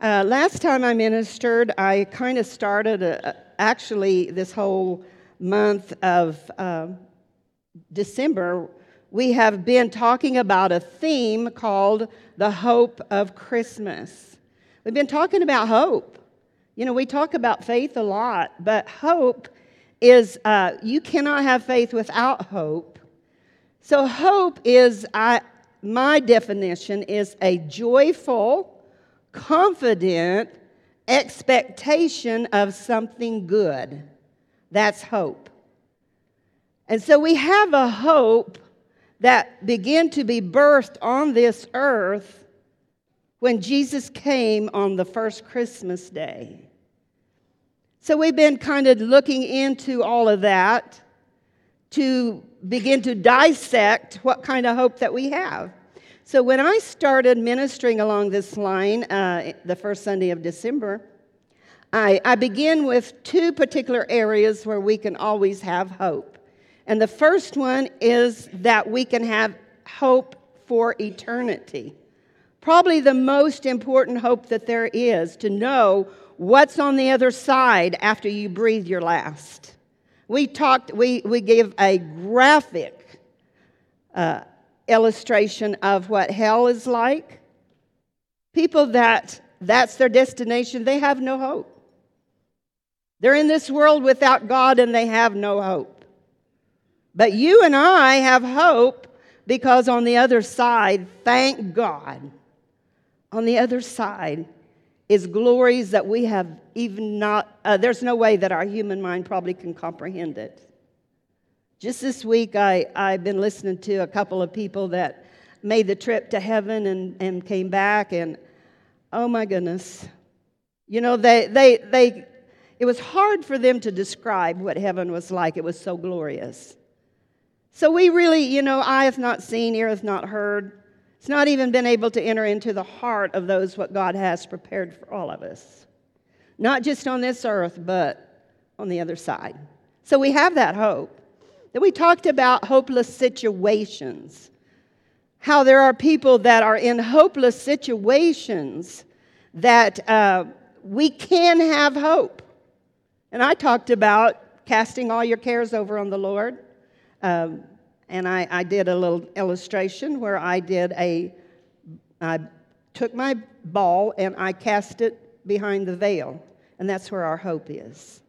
Last time I ministered, I kind of started actually this whole month of December. We have been talking about a theme called the hope of Christmas. We've been talking about hope. You know, we talk about faith a lot, but hope is, you cannot have faith without hope. So hope is, my definition is a joyful, confident expectation of something good. That's hope. And so we have a hope that began to be birthed on this earth when Jesus came on the first Christmas day. So we've been kind of looking into all of that to begin to dissect what kind of hope that we have. So when I started ministering along this line, the first Sunday of December, I begin with two particular areas where we can always have hope. And the first one is that we can have hope for eternity. Probably the most important hope that there is, to know what's on the other side after you breathe your last. We gave a graphic illustration of what hell is like. People that's their destination, they have no hope. They're in this world without God and they have no hope. But you and I have hope because on the other side, thank God, on the other side is glories that we have even not, there's no way that our human mind probably can comprehend it. Just this week, I've been listening to a couple of people that made the trip to heaven and came back, and oh my goodness. You know, they it was hard for them to describe what heaven was like. It was so glorious. So we really, you know, eye hath not seen, ear hath not heard. It's not even been able to enter into the heart of those what God has prepared for all of us. Not just on this earth, but on the other side. So we have that hope. Then we talked about hopeless situations, how there are people that are in hopeless situations that we can have hope. And I talked about casting all your cares over on the Lord. And I did a little illustration where I took my ball and I cast it behind the veil. And that's where our hope is.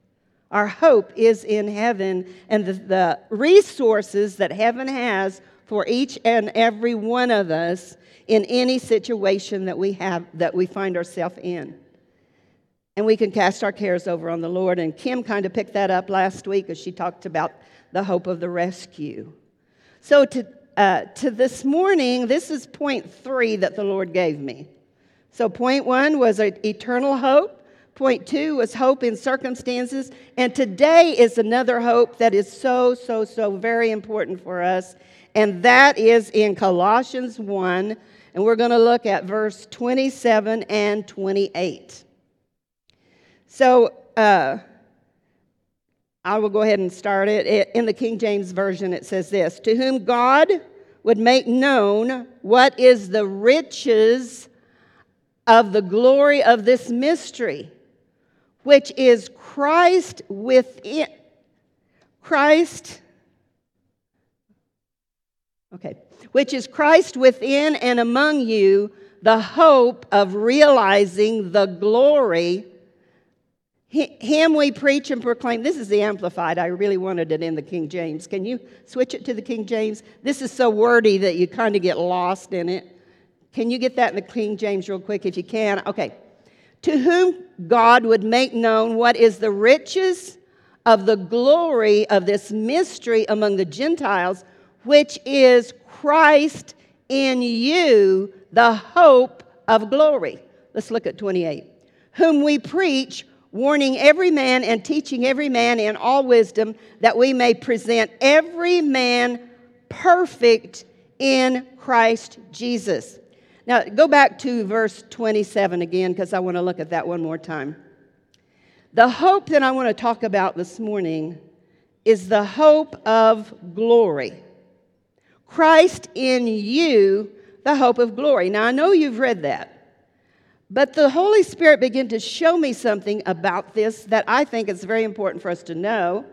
Our hope is in heaven and the resources that heaven has for each and every one of us in any situation that we have, that we find ourselves in. And we can cast our cares over on the Lord. And Kim kind of picked that up last week as she talked about the hope of the rescue. So to this morning, this is point 3 that the Lord gave me. So point 1 was eternal hope. Point 2 was hope in circumstances, and today is another hope that is so very important for us, and that is in Colossians 1, and we're going to look at verse 27 and 28. So I will go ahead and start it. In the King James Version, it says this, "To whom God would make known what is the riches of the glory of this mystery, which is Christ within." Which is Christ within and among you, the hope of realizing the glory. Him we preach and proclaim. This is the Amplified. I really wanted it in the King James. Can you switch it to the King James? This is so wordy that you kind of get lost in it. Can you get that in the King James real quick if you can? Okay. "To whom God would make known what is the riches of the glory of this mystery among the Gentiles, which is Christ in you, the hope of glory." Let's look at 28. "Whom we preach, warning every man and teaching every man in all wisdom, that we may present every man perfect in Christ Jesus." Now, go back to verse 27 again, because I want to look at that one more time. The hope that I want to talk about this morning is the hope of glory. Christ in you, the hope of glory. Now, I know you've read that, But the Holy Spirit began to show me something about this that I think is very important for us to know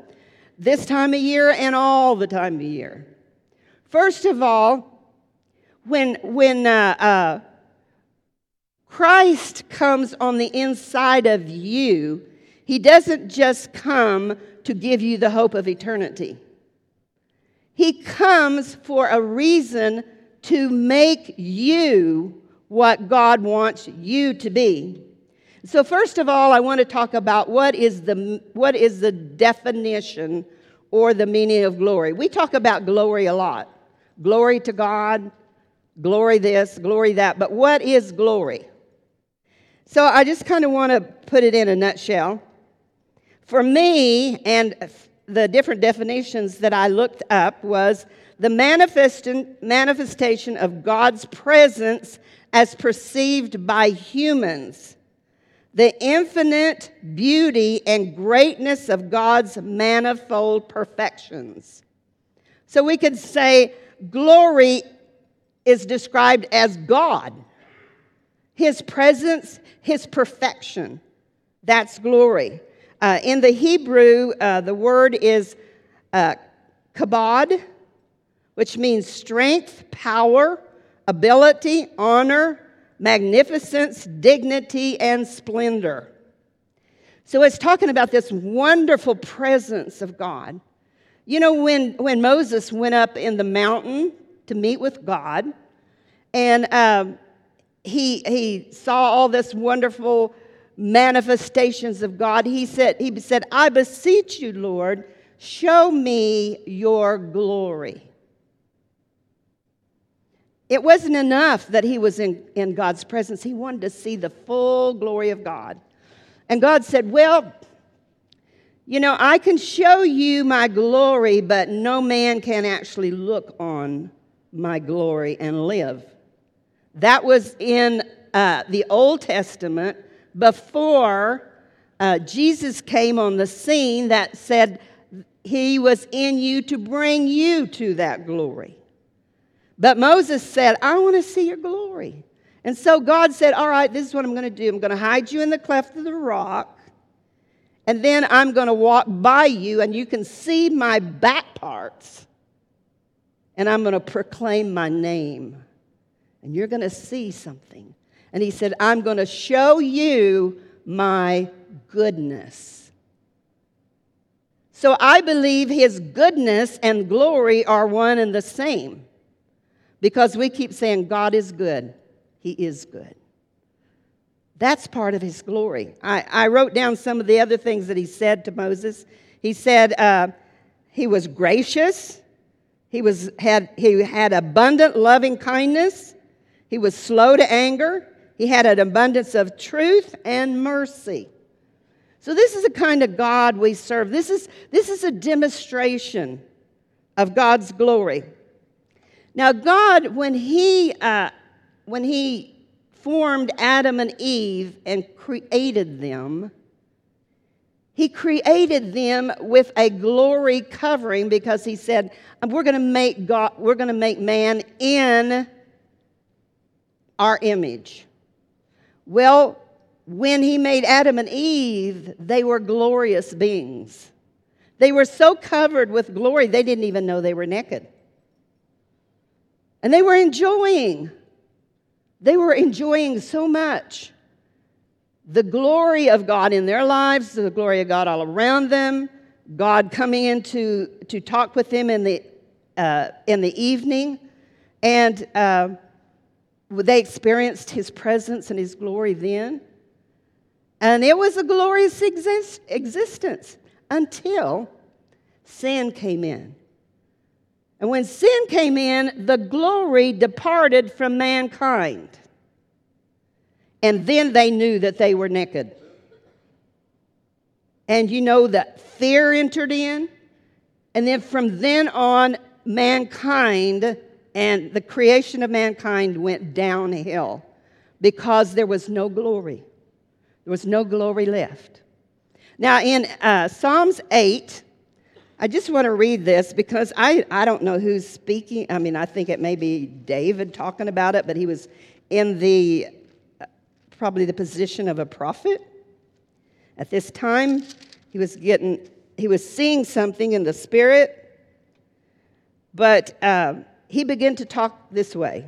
this time of year and all the time of year. First of all, when Christ comes on the inside of you, he doesn't just come to give you the hope of eternity. He comes for a reason to make you what God wants you to be. So first of all, I want to talk about what is the definition or the meaning of glory. We talk about glory a lot. Glory to God, glory this, glory that. But what is glory? So I just kind of want to put it in a nutshell. For me, and the different definitions that I looked up was the manifestation of God's presence as perceived by humans, the infinite beauty and greatness of God's manifold perfections. So we could say glory is described as God, his presence, his perfection. That's glory. In the Hebrew, the word is kabod, which means strength, power, ability, honor, magnificence, dignity, and splendor. So it's talking about this wonderful presence of God. You know, when Moses went up in the mountain to meet with God, and he saw all this wonderful manifestations of God, he said, "I beseech you, Lord, show me your glory." It wasn't enough that he was in God's presence. He wanted to see the full glory of God. And God said, "Well, you know, I can show you my glory, but no man can actually look on my glory and live." That was in the Old Testament before Jesus came on the scene that said he was in you to bring you to that glory. But Moses said, "I want to see your glory." And so God said, "All right, this is what I'm going to do. I'm going to hide you in the cleft of the rock, and then I'm going to walk by you, and you can see my back parts, and I'm going to proclaim my name, and you're going to see something." And he said, "I'm going to show you my goodness." So I believe his goodness and glory are one and the same. Because we keep saying God is good. He is good. That's part of his glory. I wrote down some of the other things that he said to Moses. He said he was gracious. He had abundant loving kindness. He was slow to anger. He had an abundance of truth and mercy. So this is the kind of God we serve. This is a demonstration of God's glory. Now, God, when he formed Adam and Eve and created them, he created them with a glory covering because he said, "We're going to make man in our image." Well, when he made Adam and Eve, they were glorious beings. They were so covered with glory they didn't even know they were naked. And they were enjoying so much the glory of God in their lives, the glory of God all around them, God coming in to talk with them in the evening, and they experienced his presence and his glory then. And it was a glorious existence until sin came in. And when sin came in, the glory departed from mankind. And then they knew that they were naked. And you know that fear entered in. And then from then on, mankind and the creation of mankind went downhill because there was no glory. There was no glory left. Now in Psalms 8, I just want to read this because I don't know who's speaking. I mean, I think it may be David talking about it, but he was in the probably the position of a prophet. At this time, he was seeing something in the spirit, but he began to talk this way.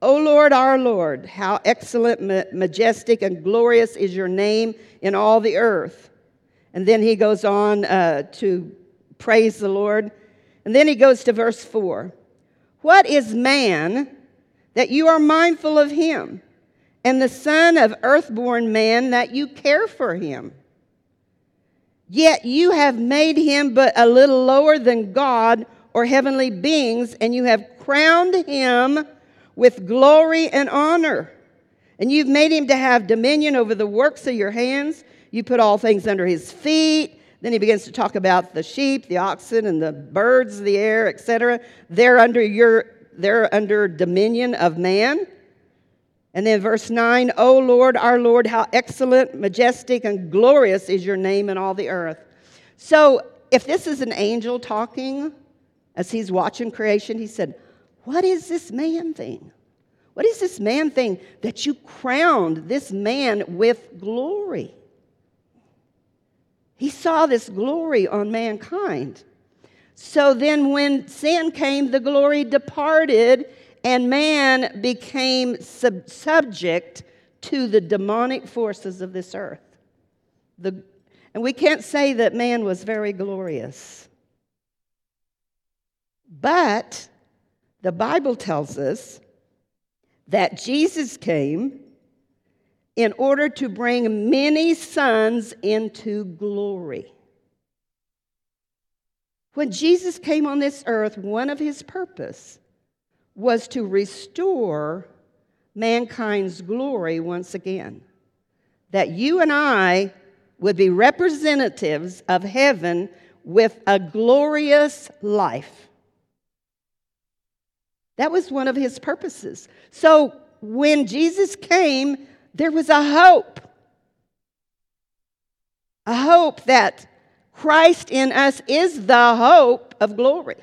O Lord, our Lord, how excellent, majestic, and glorious is your name in all the earth. And then he goes on to praise the Lord. And then he goes to verse 4. What is man that you are mindful of him, and the son of earthborn man that you care for him? Yet you have made him but a little lower than God or heavenly beings, and you have crowned him with glory and honor. And you've made him to have dominion over the works of your hands. You put all things under his feet. Then he begins to talk about the sheep, the oxen, and the birds of the air, etc. They're under dominion of man. And then verse 9, O Lord, our Lord, how excellent, majestic, and glorious is your name in all the earth. So if this is an angel talking as he's watching creation, he said, what is this man thing? What is this man thing that you crowned this man with glory? He saw this glory on mankind. So then when sin came, the glory departed, and man became subject to the demonic forces of this earth. And we can't say that man was very glorious. But the Bible tells us that Jesus came in order to bring many sons into glory. When Jesus came on this earth, one of his purposes was to restore mankind's glory once again, that you and I would be representatives of heaven with a glorious life. That was one of his purposes. So when Jesus came, there was a hope that Christ in us is the hope of glory.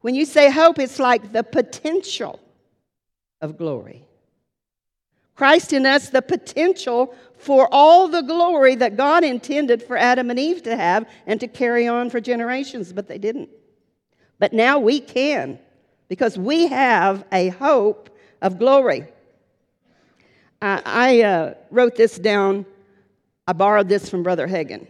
When you say hope, it's like the potential of glory. Christ in us, the potential for all the glory that God intended for Adam and Eve to have and to carry on for generations, but they didn't. But now we can, because we have a hope of glory. I wrote this down. I borrowed this from Brother Hagin.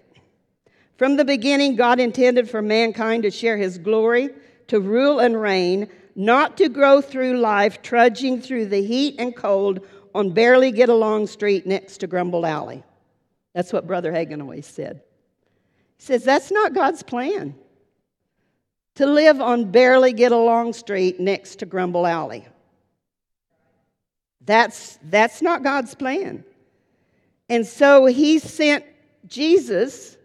From the beginning, God intended for mankind to share his glory, to rule and reign, not to grow through life trudging through the heat and cold on barely get along street next to Grumble Alley. That's what Brother Hagin always said. He says, that's not God's plan, to live on barely get along street next to Grumble Alley. That's not God's plan. And so he sent Jesus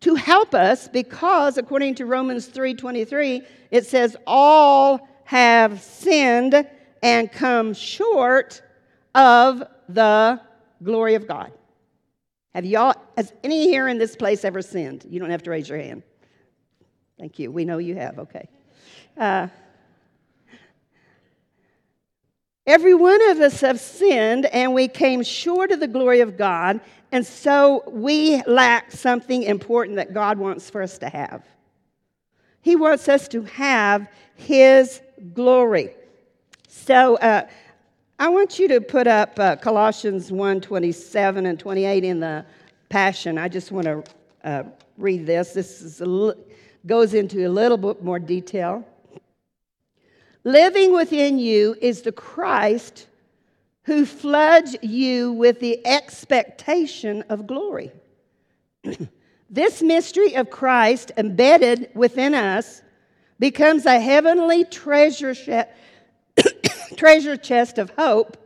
to help us because, according to Romans 3:23, it says, all have sinned and come short of the glory of God. Has any here in this place ever sinned? You don't have to raise your hand. Thank you. We know you have. Okay. Every one of us have sinned, and we came short of the glory of God, and so we lack something important that God wants for us to have. He wants us to have his glory. So I want you to put up Colossians 1:27 and 28 in the Passion. I just want to read this. This is goes into a little bit more detail. Living within you is the Christ who floods you with the expectation of glory. This mystery of Christ embedded within us becomes a heavenly treasure chest of hope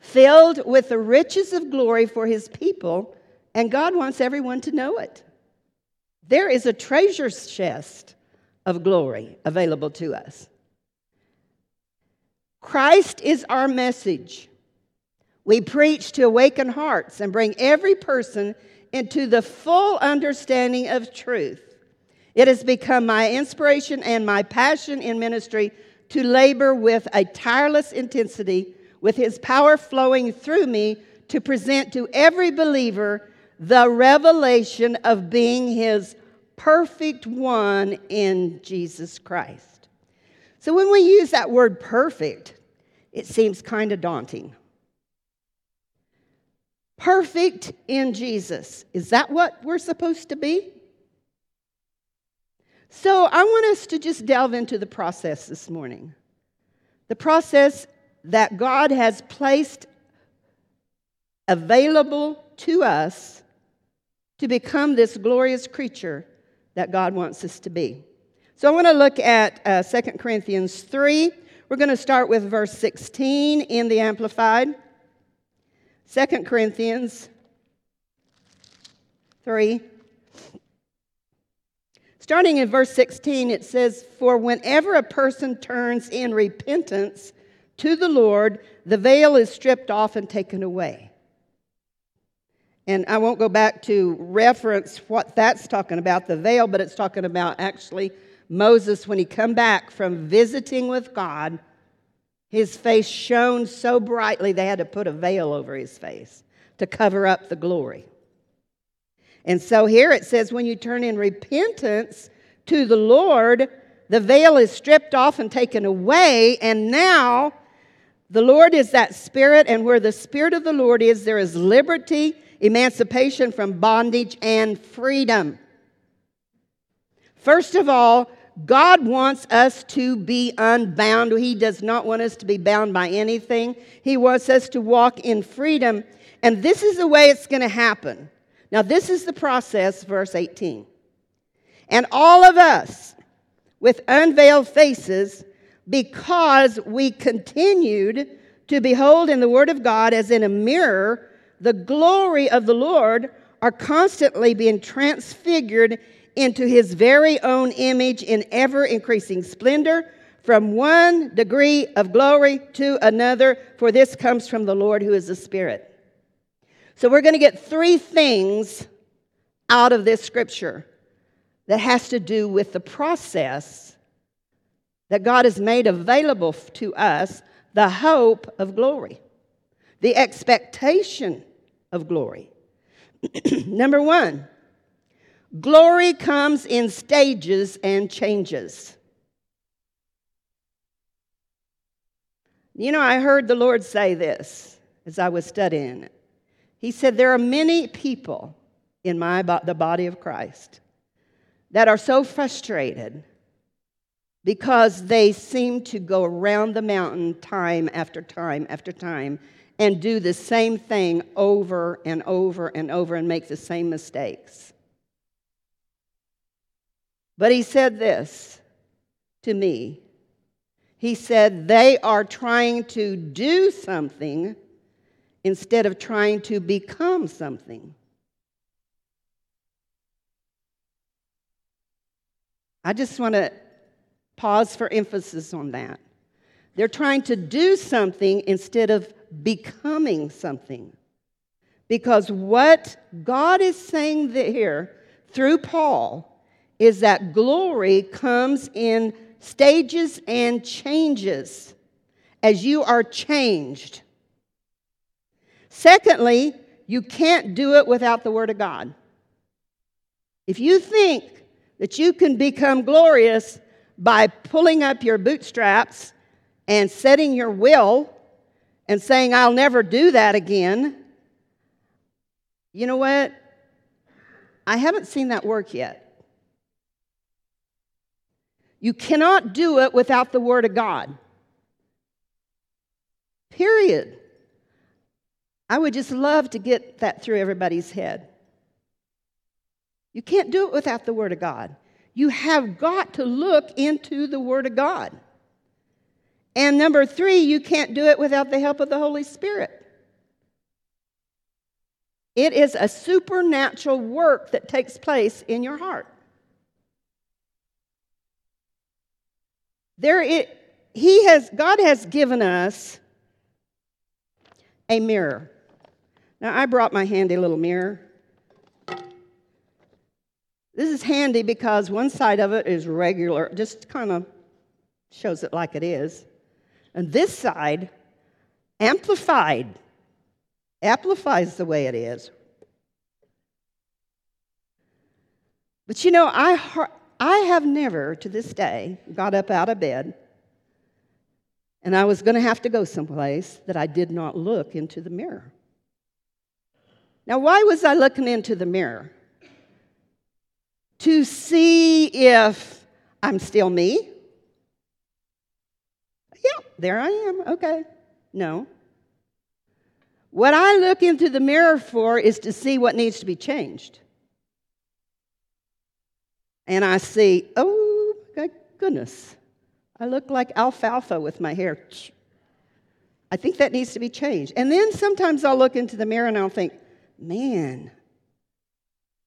filled with the riches of glory for his people, and God wants everyone to know it. There is a treasure chest of glory available to us. Christ is our message. We preach to awaken hearts and bring every person into the full understanding of truth. It has become my inspiration and my passion in ministry to labor with a tireless intensity with his power flowing through me to present to every believer the revelation of being his perfect one in Jesus Christ. So when we use that word perfect, it seems kind of daunting. Perfect in Jesus. Is that what we're supposed to be? So I want us to just delve into the process this morning. The process that God has placed available to us to become this glorious creature that God wants us to be. So I want to look at 2 Corinthians 3. We're going to start with verse 16 in the Amplified. 2 Corinthians 3. Starting in verse 16, it says, "For whenever a person turns in repentance to the Lord, the veil is stripped off and taken away." And I won't go back to reference what that's talking about, the veil, but it's talking about actually Moses, when he come back from visiting with God, his face shone so brightly they had to put a veil over his face to cover up the glory. And so here it says, when you turn in repentance to the Lord, the veil is stripped off and taken away. And now the Lord is that Spirit, and where the Spirit of the Lord is, there is liberty, emancipation from bondage, and freedom. First of all, God wants us to be unbound. He does not want us to be bound by anything. He wants us to walk in freedom. And this is the way it's going to happen. Now, this is the process, verse 18. "And all of us with unveiled faces, because we continued to behold in the Word of God as in a mirror the glory of the Lord, are constantly being transfigured into his very own image in ever-increasing splendor, from one degree of glory to another, for this comes from the Lord who is the Spirit." So we're going to get three things out of this scripture that has to do with the process that God has made available to us, the hope of glory, the expectation of glory. Number one, glory comes in stages and changes. You know, I heard the Lord say this as I was studying it. He said, there are many people in the body of Christ that are so frustrated because they seem to go around the mountain time after time after time and do the same thing over and over and over and make the same mistakes. But he said this to me. He said, they are trying to do something instead of trying to become something. I just want to pause for emphasis on that. They're trying to do something instead of becoming something. Because what God is saying here through Paul is that glory comes in stages and changes as you are changed. Secondly, you can't do it without the Word of God. If you think that you can become glorious by pulling up your bootstraps and setting your will and saying, I'll never do that again, you know what? I haven't seen that work yet. You cannot do it without the Word of God. Period. I would just love to get that through everybody's head. You can't do it without the Word of God. You have got to look into the Word of God. And number three, you can't do it without the help of the Holy Spirit. It is a supernatural work that takes place in your heart. God has given us a mirror. Now, I brought my handy little mirror. This is handy because one side of it is regular, just kind of shows it like it is. And this side, amplified. Amplifies the way it is. But you know, I have never, to this day, got up out of bed and I was going to have to go someplace that I did not look into the mirror. Now, why was I looking into the mirror? To see if I'm still me. Yeah, there I am. Okay. No. What I look into the mirror for is to see what needs to be changed. And I see, oh, my goodness, I look like alfalfa with my hair. I think that needs to be changed. And then sometimes I'll look into the mirror and I'll think, man,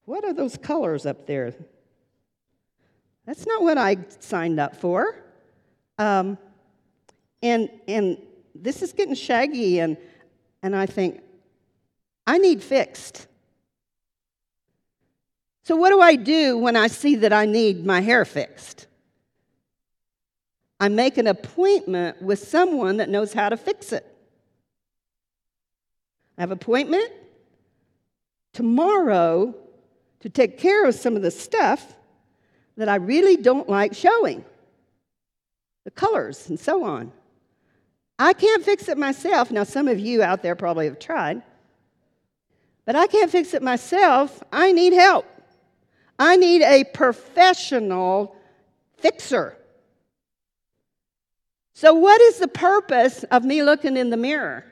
what are those colors up there? That's not what I signed up for. And this is getting shaggy, and I think, I need fixed. So what do I do when I see that I need my hair fixed? I make an appointment with someone that knows how to fix it. I have an appointment tomorrow to take care of some of the stuff that I really don't like showing, the colors and so on. I can't fix it myself. Now, some of you out there probably have tried. But I can't fix it myself. I need help. I need a professional fixer. So what is the purpose of me looking in the mirror?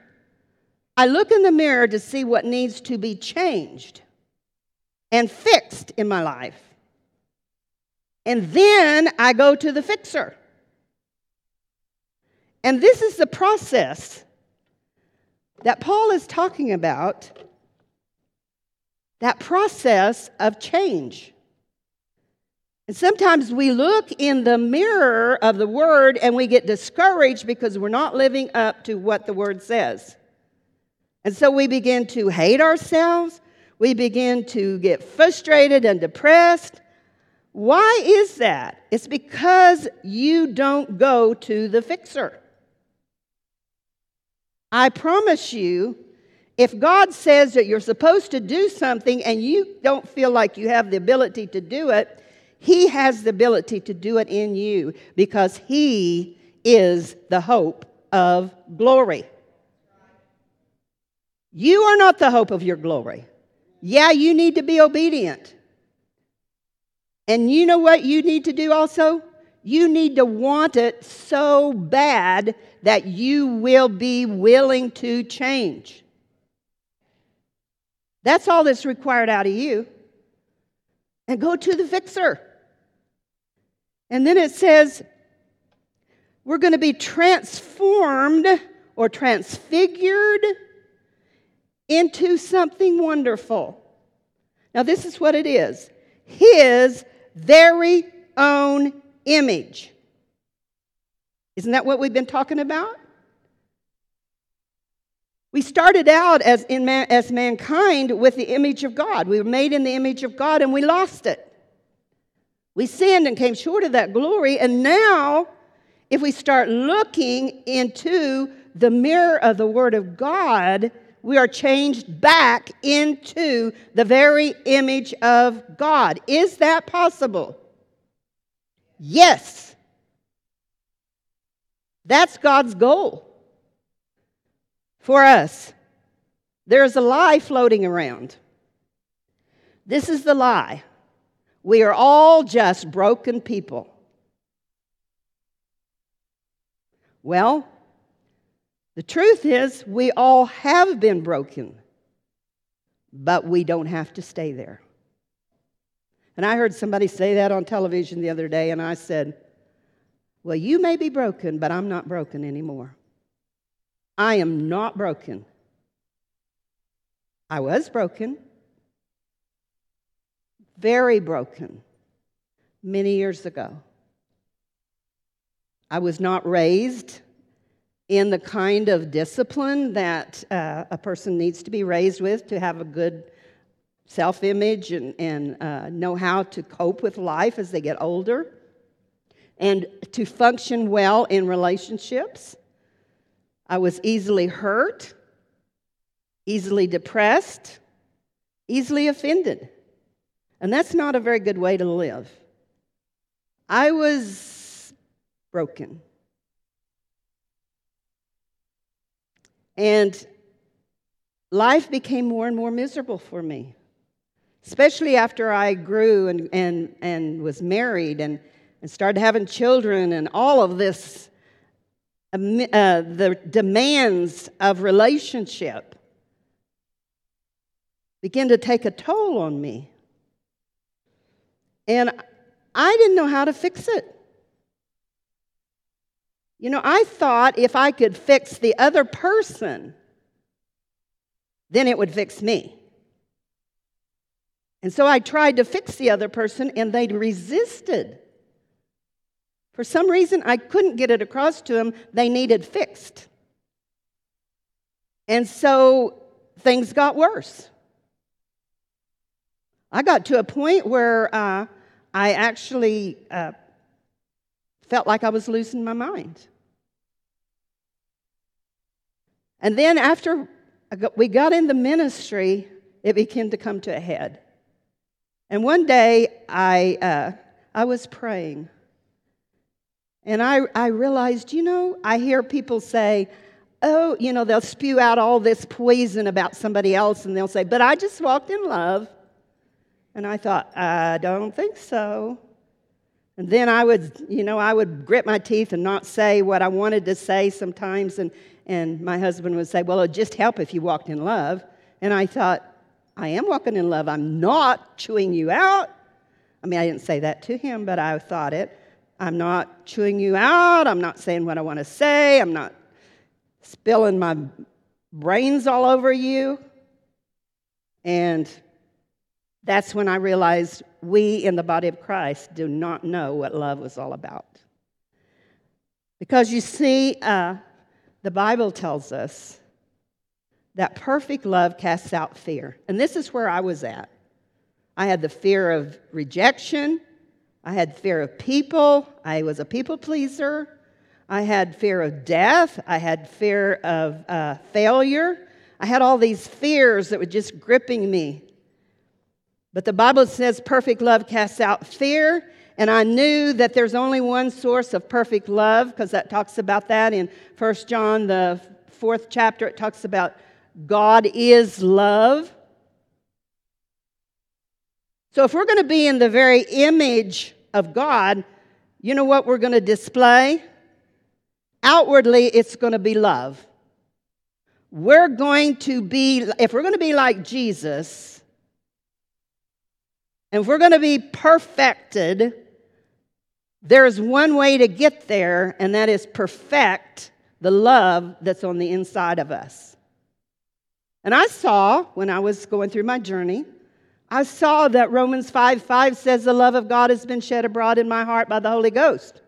I look in the mirror to see what needs to be changed and fixed in my life. And then I go to the fixer. And this is the process that Paul is talking about, that process of change. And sometimes we look in the mirror of the Word and we get discouraged because we're not living up to what the Word says. And so we begin to hate ourselves. We begin to get frustrated and depressed. Why is that? It's because you don't go to the fixer. I promise you, if God says that you're supposed to do something and you don't feel like you have the ability to do it, He has the ability to do it in you because He is the hope of glory. You are not the hope of your glory. Yeah, you need to be obedient. And you know what you need to do also? You need to want it so bad that you will be willing to change. That's all that's required out of you. And go to the fixer. And then it says, we're going to be transformed or transfigured into something wonderful. Now, this is what it is. His very own image. Isn't that what we've been talking about? We started out as mankind with the image of God. We were made in the image of God and we lost it. We sinned and came short of that glory. And now, if we start looking into the mirror of the Word of God, we are changed back into the very image of God. Is that possible? Yes. That's God's goal for us. There is a lie floating around. This is the lie. We are all just broken people. Well, the truth is, we all have been broken, but we don't have to stay there. And I heard somebody say that on television the other day, and I said, well, you may be broken, but I'm not broken anymore. I am not broken. I was broken, very broken, many years ago. I was not raised in the kind of discipline that a person needs to be raised with to have a good self-image and know how to cope with life as they get older and to function well in relationships. I was easily hurt, easily depressed, easily offended. And that's not a very good way to live. I was broken. And life became more and more miserable for me, especially after I grew and was married and started having children and all of this, the demands of relationship began to take a toll on me. And I didn't know how to fix it. You know, I thought if I could fix the other person, then it would fix me. And so I tried to fix the other person, and they resisted. For some reason, I couldn't get it across to them. They needed fixed. And so things got worse. I got to a point where I actually felt like I was losing my mind. And then after we got in the ministry, it began to come to a head. And one day, I was praying. And I realized, you know, I hear people say, oh, you know, they'll spew out all this poison about somebody else, and they'll say, but I just walked in love. And I thought, I don't think so. And then I would grit my teeth and not say what I wanted to say sometimes. And my husband would say, well, it'd just help if you walked in love. And I thought, I am walking in love. I'm not chewing you out. I mean, I didn't say that to him, but I thought it. I'm not chewing you out. I'm not saying what I want to say. I'm not spilling my brains all over you. And that's when I realized we in the body of Christ do not know what love was all about. Because you see, the Bible tells us that perfect love casts out fear. And this is where I was at. I had the fear of rejection. I had fear of people. I was a people pleaser. I had fear of death. I had fear of failure. I had all these fears that were just gripping me. But the Bible says perfect love casts out fear, and I knew that there's only one source of perfect love, because that talks about that in 1 John, the 4th chapter. It talks about God is love. So if we're going to be in the very image of God, you know what we're going to display? Outwardly, it's going to be love. If we're going to be like Jesus, and if we're going to be perfected, there is one way to get there, and that is perfect the love that's on the inside of us. And I saw, when I was going through my journey, I saw that Romans 5:5 says the love of God has been shed abroad in my heart by the Holy Ghost.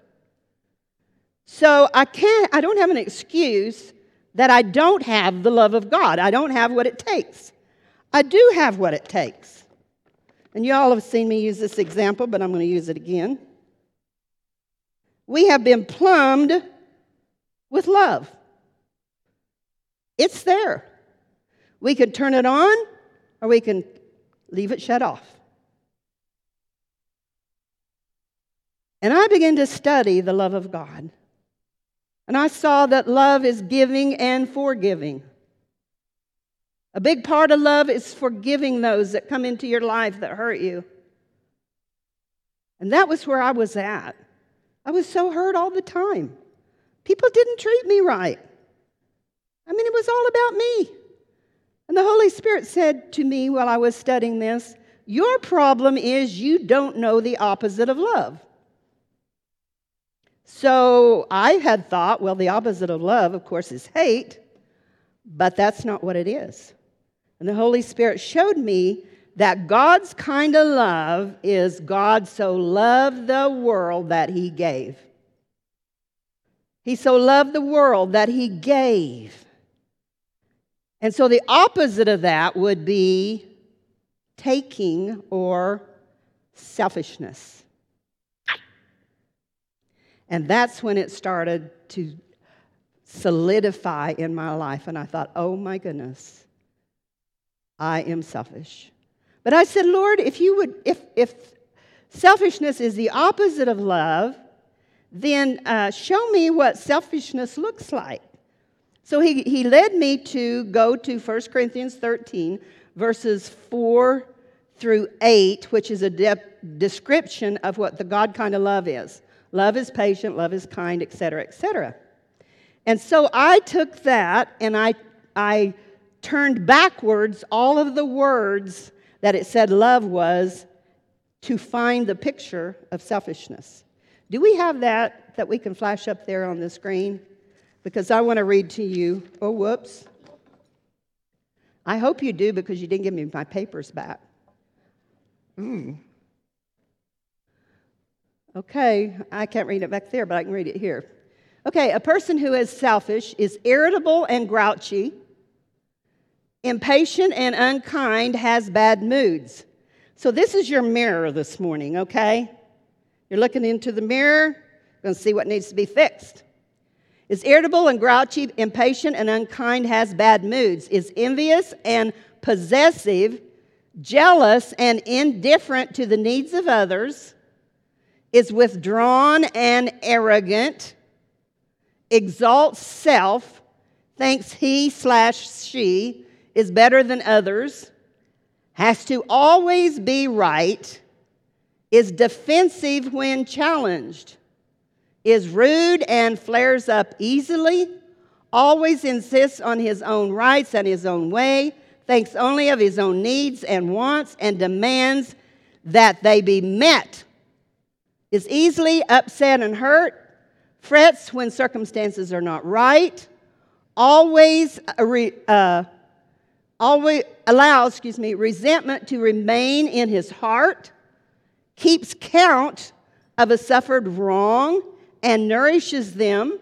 So I don't have an excuse that I don't have the love of God. I don't have what it takes. I do have what it takes. And you all have seen me use this example, but I'm going to use it again. We have been plumbed with love. It's there. We can turn it on, or we can leave it shut off. And I began to study the love of God. And I saw that love is giving and forgiving. A big part of love is forgiving those that come into your life that hurt you. And that was where I was at. I was so hurt all the time. People didn't treat me right. I mean, it was all about me. And the Holy Spirit said to me while I was studying this, your problem is you don't know the opposite of love. So I had thought, well, the opposite of love, of course, is hate. But that's not what it is. And the Holy Spirit showed me that God's kind of love is God so loved the world that he gave. He so loved the world that he gave. And so the opposite of that would be taking or selfishness. And that's when it started to solidify in my life. And I thought, oh my goodness, I am selfish. But I said, Lord, if selfishness is the opposite of love, then show me what selfishness looks like. So he led me to go to 1 Corinthians 13, verses 4 through 8, which is a description of what the God kind of love is. Love is patient, love is kind, et cetera, et cetera. And so I took that and I turned backwards all of the words that it said love was to find the picture of selfishness. Do we have that we can flash up there on the screen? Because I want to read to you. Oh, whoops. I hope you do because you didn't give me my papers back. Okay, I can't read it back there, but I can read it here. Okay, a person who is selfish is irritable and grouchy, impatient and unkind, has bad moods. So this is your mirror this morning, okay? You're looking into the mirror, you're going to see what needs to be fixed. Is irritable and grouchy, impatient and unkind, has bad moods, is envious and possessive, jealous and indifferent to the needs of others, is withdrawn and arrogant, exalts self, thinks he/she is better than others, has to always be right, is defensive when challenged, is rude and flares up easily, always insists on his own rights and his own way, thinks only of his own needs and wants, and demands that they be met, is easily upset and hurt, frets when circumstances are not right, always allows resentment to remain in his heart, keeps count of a suffered wrong and nourishes them,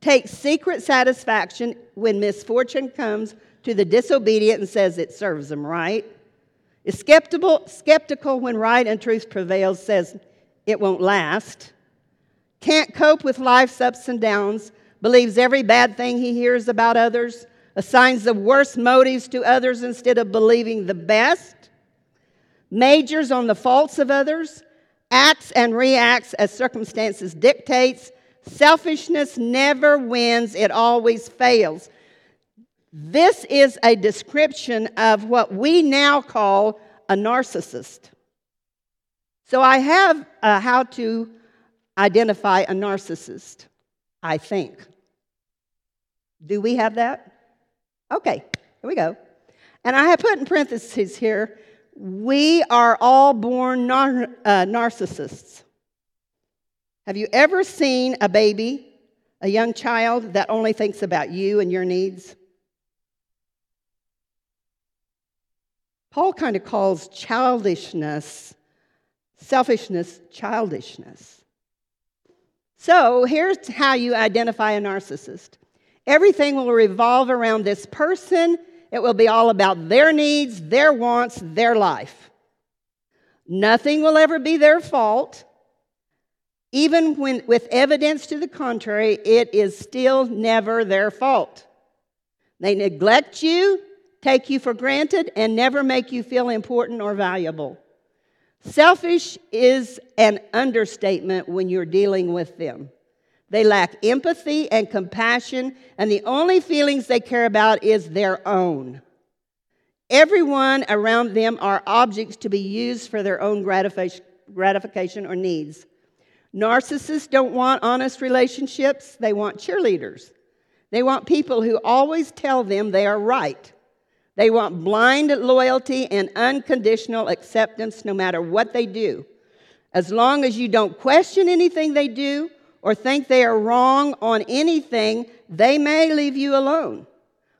takes secret satisfaction when misfortune comes to the disobedient and says it serves them right, is skeptical when right and truth prevails, says it won't last, can't cope with life's ups and downs, believes every bad thing he hears about others, assigns the worst motives to others instead of believing the best, majors on the faults of others, acts and reacts as circumstances dictates. Selfishness never wins, it always fails. This is a description of what we now call a narcissist. So I have how to identify a narcissist, I think. Do we have that? Okay, here we go. And I have put in parentheses here, we are all born narcissists. Have you ever seen a baby, a young child that only thinks about you and your needs? Paul kind of calls selfishness, childishness. So here's how you identify a narcissist. Everything will revolve around this person. It will be all about their needs, their wants, their life. Nothing will ever be their fault. Even when with evidence to the contrary, it is still never their fault. They neglect you, take you for granted, and never make you feel important or valuable. Selfish is an understatement when you're dealing with them. They lack empathy and compassion, and the only feelings they care about is their own. Everyone around them are objects to be used for their own gratification or needs. Narcissists don't want honest relationships. They want cheerleaders. They want people who always tell them they are right. They want blind loyalty and unconditional acceptance no matter what they do. As long as you don't question anything they do, or think they are wrong on anything, they may leave you alone.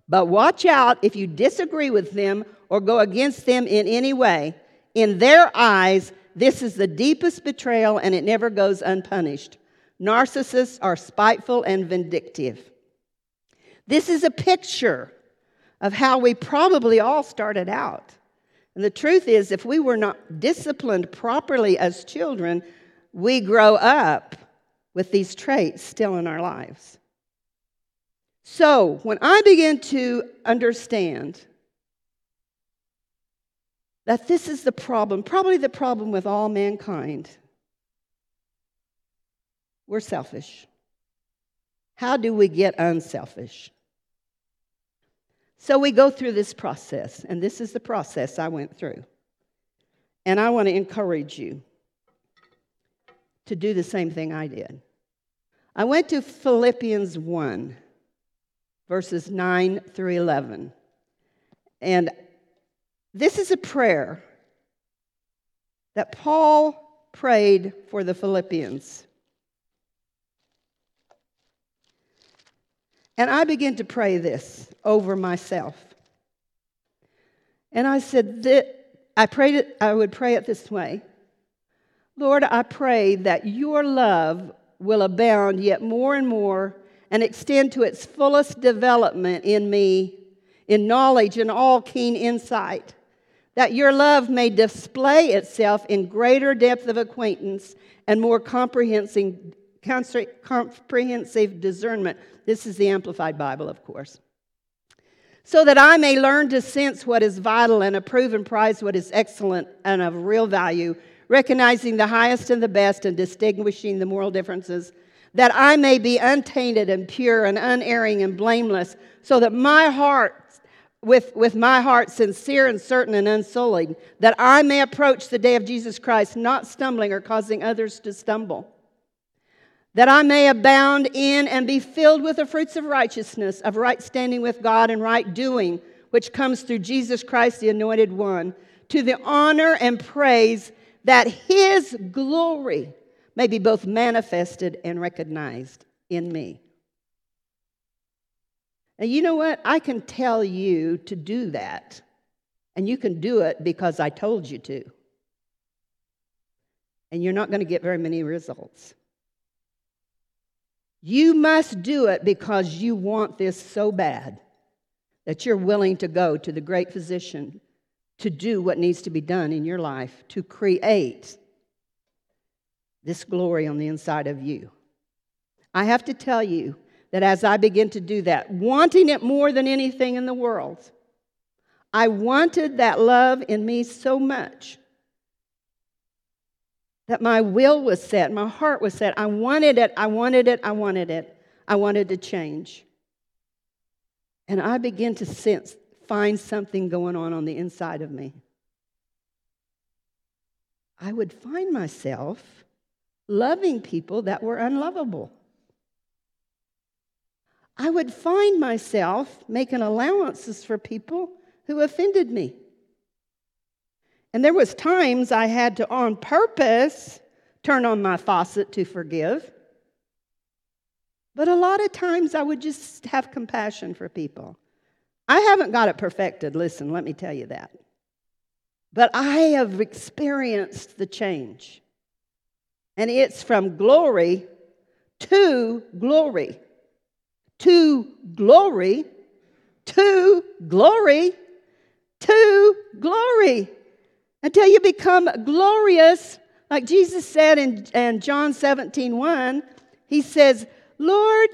But watch out if you disagree with them or go against them in any way. In their eyes, this is the deepest betrayal and it never goes unpunished. Narcissists are spiteful and vindictive. This is a picture of how we probably all started out. And the truth is, if we were not disciplined properly as children, we grow up with these traits still in our lives. So when I begin to understand that this is the problem, probably the problem with all mankind, we're selfish. How do we get unselfish? So we go through this process, and this is the process I went through. And I want to encourage you to do the same thing I did. I went to Philippians 1, verses 9 through 11. And this is a prayer that Paul prayed for the Philippians. And I began to pray this over myself. And I said that I prayed it, I would pray it this way. Lord, I pray that your love will abound yet more and more and extend to its fullest development in me, in knowledge and all keen insight, that your love may display itself in greater depth of acquaintance and more comprehensive discernment. This is the Amplified Bible, of course. So that I may learn to sense what is vital and approve and prize what is excellent and of real value, recognizing the highest and the best and distinguishing the moral differences, that I may be untainted and pure and unerring and blameless, so that my heart, with my heart sincere and certain and unsullied, that I may approach the day of Jesus Christ, not stumbling or causing others to stumble. That I may abound in and be filled with the fruits of righteousness, of right standing with God and right doing, which comes through Jesus Christ, the Anointed One, to the honor and praise that His glory may be both manifested and recognized in me. And you know what? I can tell you to do that, and you can do it because I told you to. And you're not going to get very many results. You must do it because you want this so bad that you're willing to go to the great physician to do what needs to be done in your life to create this glory on the inside of you. I have to tell you that as I begin to do that, wanting it more than anything in the world, I wanted that love in me so much that my will was set, my heart was set. I wanted it, I wanted it, I wanted it. I wanted to change. And I began to find something going on the inside of me. I would find myself loving people that were unlovable. I would find myself making allowances for people who offended me. And there was times I had to, on purpose, turn on my faucet to forgive. But a lot of times I would just have compassion for people. I haven't got it perfected, listen, let me tell you that. But I have experienced the change. And it's from glory to glory, to glory, to glory, to glory. Until you become glorious, like Jesus said in John 17:1, he says, Lord,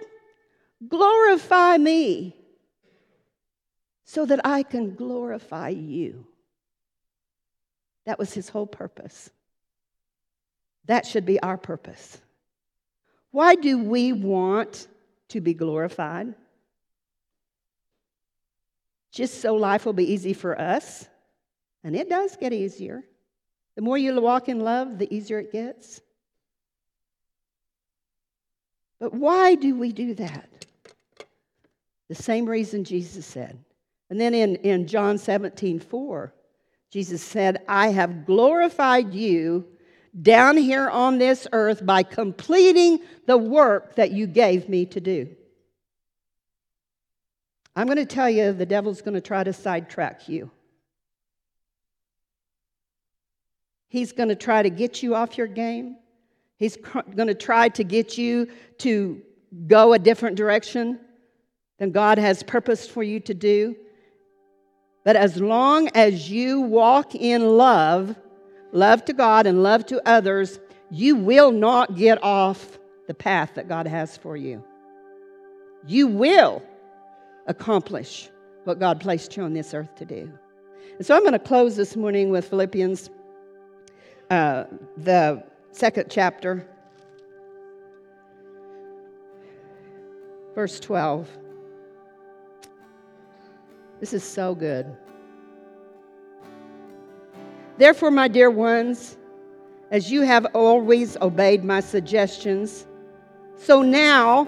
glorify me so that I can glorify you. That was his whole purpose. That should be our purpose. Why do we want to be glorified? Just so life will be easy for us. And it does get easier. The more you walk in love, the easier it gets. But why do we do that? The same reason Jesus said. And then in John 17:4, Jesus said, I have glorified you down here on this earth by completing the work that you gave me to do. I'm going to tell you, the devil's going to try to sidetrack you. He's going to try to get you off your game. He's going to try to get you to go a different direction than God has purposed for you to do. But as long as you walk in love, love to God and love to others, you will not get off the path that God has for you. You will accomplish what God placed you on this earth to do. And so I'm going to close this morning with Philippians, the second chapter, verse 12. This is so good. Therefore, my dear ones, as you have always obeyed my suggestions, so now,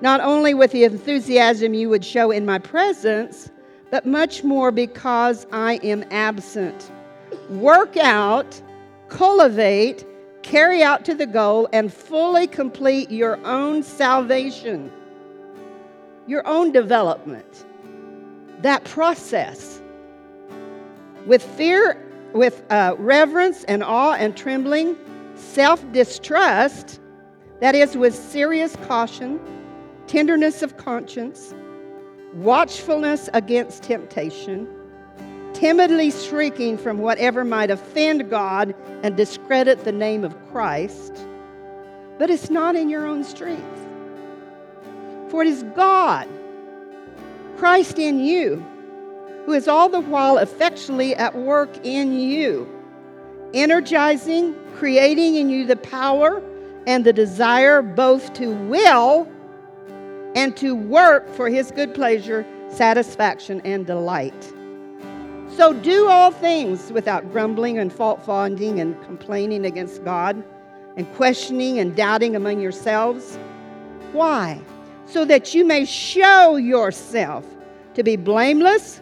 not only with the enthusiasm you would show in my presence, but much more because I am absent, work out, cultivate, carry out to the goal, and fully complete your own salvation, your own development, that process, with fear, with reverence and awe and trembling, self-distrust, that is, with serious caution, tenderness of conscience, watchfulness against temptation, timidly shrinking from whatever might offend God and discredit the name of Christ. But it's not in your own strength. For it is God, Christ in you, who is all the while effectually at work in you, energizing, creating in you the power and the desire both to will and to work for his good pleasure, satisfaction, and delight. So do all things without grumbling and fault-finding and complaining against God and questioning and doubting among yourselves. Why? So that you may show yourself to be blameless,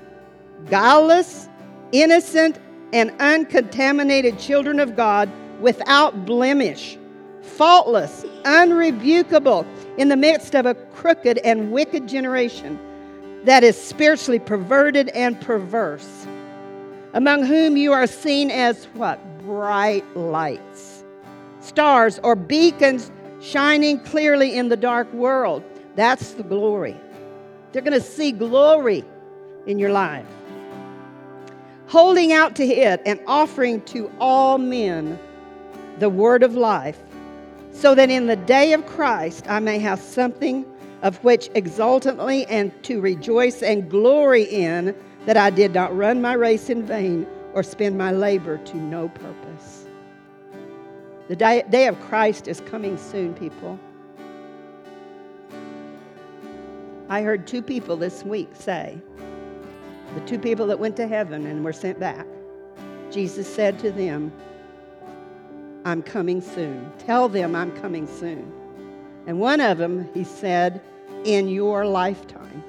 guileless, innocent, and uncontaminated children of God, without blemish, faultless, unrebukable, in the midst of a crooked and wicked generation that is spiritually perverted and perverse, among whom you are seen as what? Bright lights, stars or beacons shining clearly in the dark world. That's the glory. They're going to see glory in your life. Holding out to it and offering to all men the word of life, so that in the day of Christ I may have something of which exultantly and to rejoice and glory in, that I did not run my race in vain or spend my labor to no purpose. The day of Christ is coming soon, people. I heard two people this week say, the two people that went to heaven and were sent back, Jesus said to them, I'm coming soon. Tell them I'm coming soon. And one of them, he said, in your lifetime.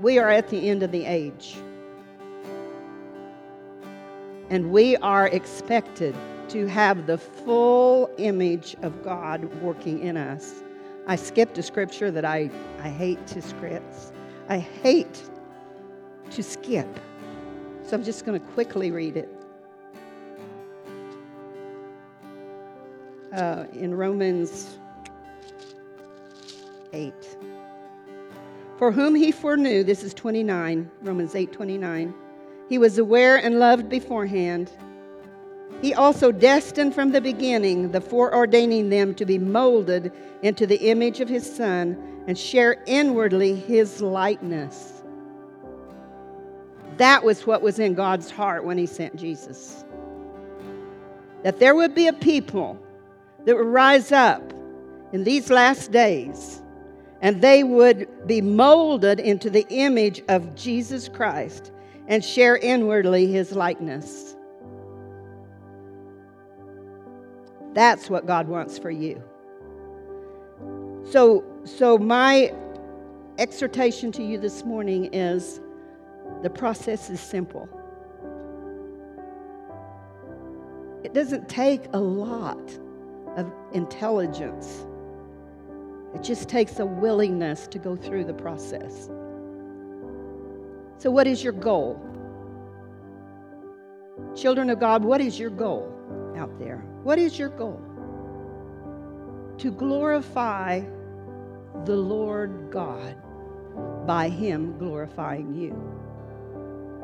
We are at the end of the age. And we are expected to have the full image of God working in us. I skipped a scripture that I hate to skip. I hate to skip. So I'm just going to quickly read it. In Romans 8. For whom he foreknew, this is 29, Romans 8, 29, he was aware and loved beforehand. He also destined from the beginning, the foreordaining them to be molded into the image of his Son and share inwardly his likeness. That was what was in God's heart when he sent Jesus. That there would be a people that would rise up in these last days, and they would be molded into the image of Jesus Christ and share inwardly his likeness. That's what God wants for you. So my exhortation to you this morning is, the process is simple. It doesn't take a lot of intelligence. It just takes a willingness to go through the process. So what is your goal? Children of God, what is your goal out there? What is your goal? To glorify the Lord God by him glorifying you.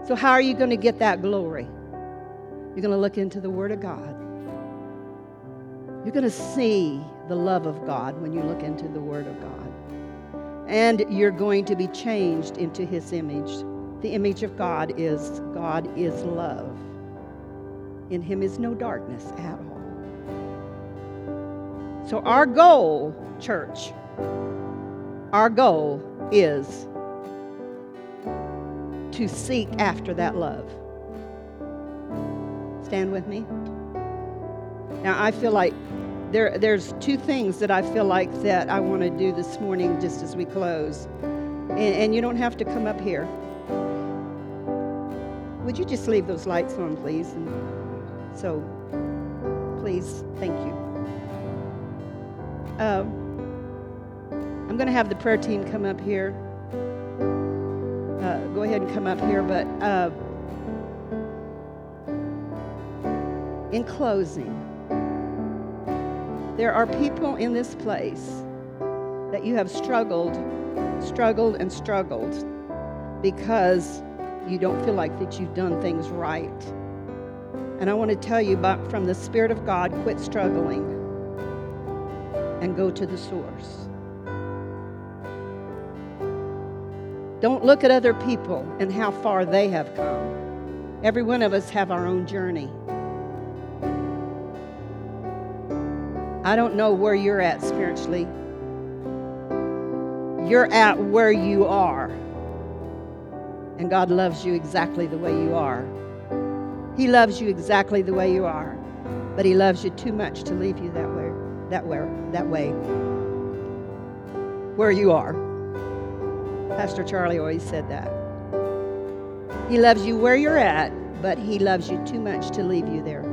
So how are you going to get that glory? You're going to look into the Word of God. You're going to see the love of God when you look into the Word of God. and you're going to be changed into His image. The image of God is love. In Him is no darkness at all. So our goal, church, our goal is to seek after that love. Stand with me. Now, I feel like there's two things that I feel like that I want to do this morning just as we close. And you don't have to come up here. Would you just leave those lights on, please? And so, please, thank you. I'm going to have the prayer team come up here. Go ahead and come up here. But in closing, there are people in this place that you have struggled because you don't feel like that you've done things right. And I want to tell you, from the Spirit of God, quit struggling and go to the source. Don't look at other people and how far they have come. Every one of us have our own journey. I don't know where you're at spiritually. You're at where you are. And God loves you exactly the way you are. He loves you exactly the way you are. But He loves you too much to leave you that way. Where you are. Pastor Charlie always said that. He loves you where you're at, but He loves you too much to leave you there.